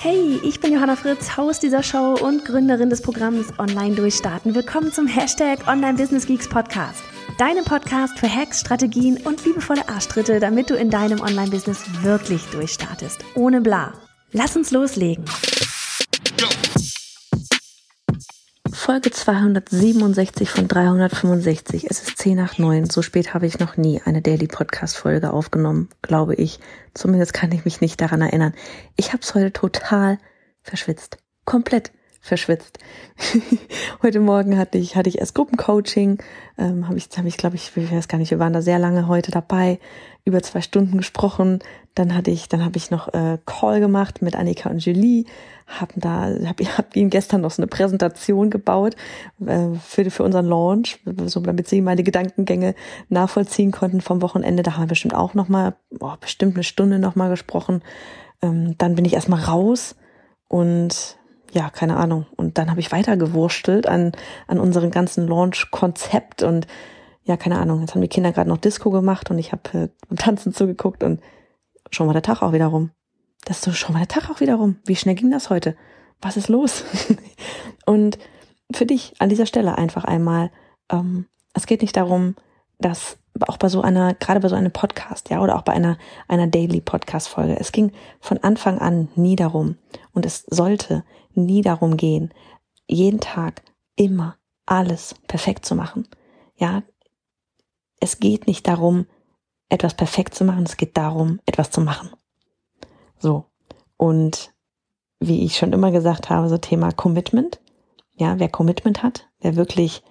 Hey, ich bin Johanna Fritz, Haus dieser Show und Gründerin des Programms Online Durchstarten. Willkommen zum Hashtag Online-Business-Geeks-Podcast. Deinem Podcast für Hacks, Strategien und liebevolle Arschtritte, damit du in deinem Online-Business wirklich durchstartest. Ohne bla. Lass uns loslegen. Folge 267 von 365. Es ist 10 nach 9. So spät habe ich noch nie eine Daily-Podcast-Folge aufgenommen, glaube ich. Zumindest kann ich mich nicht daran erinnern. Ich habe es heute total verschwitzt. Komplett verschwitzt. Heute Morgen hatte ich erst Gruppencoaching. Wir waren da sehr lange heute dabei. Über 2 Stunden gesprochen. Dann habe ich noch Call gemacht mit Annika und Julie. Hab ihnen gestern noch so eine Präsentation gebaut für unseren Launch, so damit sie meine Gedankengänge nachvollziehen konnten vom Wochenende. Da haben wir bestimmt auch nochmal, bestimmt eine Stunde nochmal gesprochen. Dann bin ich erstmal raus und ja, keine Ahnung. Und dann habe ich weiter gewurstelt an unserem ganzen Launch-Konzept und ja, keine Ahnung. Jetzt haben die Kinder gerade noch Disco gemacht und ich habe beim Tanzen zugeguckt und schon war der Tag auch wieder rum. Wie schnell ging das heute? Was ist los? Und für dich an dieser Stelle einfach einmal, es geht nicht darum, dass auch gerade bei so einem Podcast, ja, oder auch bei einer Daily-Podcast-Folge, es ging von Anfang an nie darum und es sollte nie darum gehen, jeden Tag immer alles perfekt zu machen. Ja, es geht nicht darum, etwas perfekt zu machen, es geht darum, etwas zu machen. So, und wie ich schon immer gesagt habe, so Thema Commitment, ja, wer Commitment hat, wer wirklich,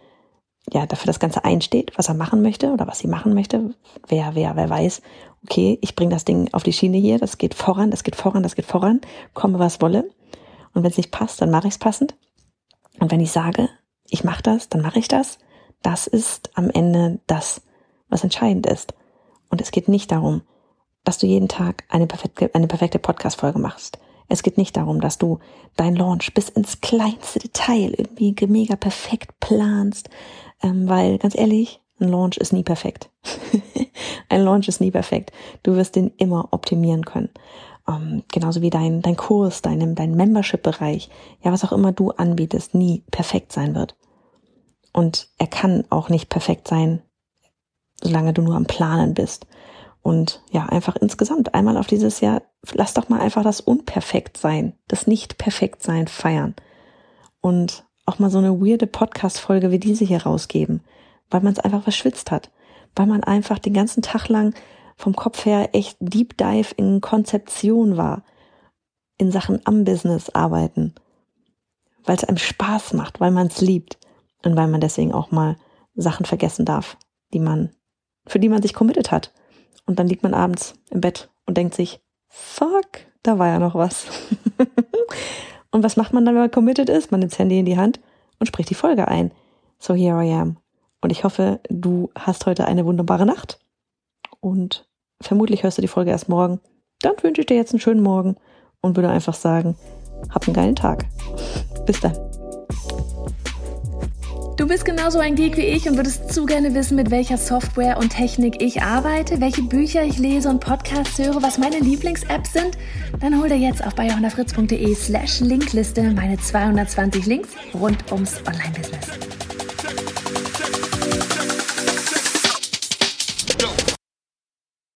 ja, dafür das Ganze einsteht, was er machen möchte oder was sie machen möchte, wer weiß, okay, ich bringe das Ding auf die Schiene hier, das geht voran, komme was wolle, und wenn es nicht passt, dann mache ich es passend, und wenn ich sage, ich mache das, dann mache ich das, das ist am Ende das, was entscheidend ist. Und es geht nicht darum, dass du jeden Tag eine perfekte Podcast-Folge machst. Es geht nicht darum, dass du dein Launch bis ins kleinste Detail irgendwie mega perfekt planst, weil ganz ehrlich, ein Launch ist nie perfekt. Du wirst den immer optimieren können. Genauso wie dein Kurs, dein Membership-Bereich, ja, was auch immer du anbietest, nie perfekt sein wird. Und er kann auch nicht perfekt sein, solange du nur am Planen bist. Und ja, einfach insgesamt einmal auf dieses Jahr, lass doch mal einfach das Unperfektsein, das Nicht-Perfektsein feiern. Und auch mal so eine weirde Podcast-Folge wie diese hier rausgeben, weil man es einfach verschwitzt hat. Weil man einfach den ganzen Tag lang vom Kopf her echt Deep Dive in Konzeption war, in Sachen am Business arbeiten. Weil es einem Spaß macht, weil man es liebt und weil man deswegen auch mal Sachen vergessen darf, für die man sich committed hat. Und dann liegt man abends im Bett und denkt sich, fuck, da war ja noch was. Und was macht man dann, wenn man committed ist? Man nimmt das Handy in die Hand und spricht die Folge ein. So here I am. Und ich hoffe, du hast heute eine wunderbare Nacht. Und vermutlich hörst du die Folge erst morgen. Dann wünsche ich dir jetzt einen schönen Morgen und würde einfach sagen, hab einen geilen Tag. Bis dann. Du bist genauso ein Geek wie ich und würdest zu gerne wissen, mit welcher Software und Technik ich arbeite, welche Bücher ich lese und Podcasts höre, was meine Lieblings-Apps sind? Dann hol dir jetzt auf johannafritz.de/Linkliste meine 220 Links rund ums Online-Business.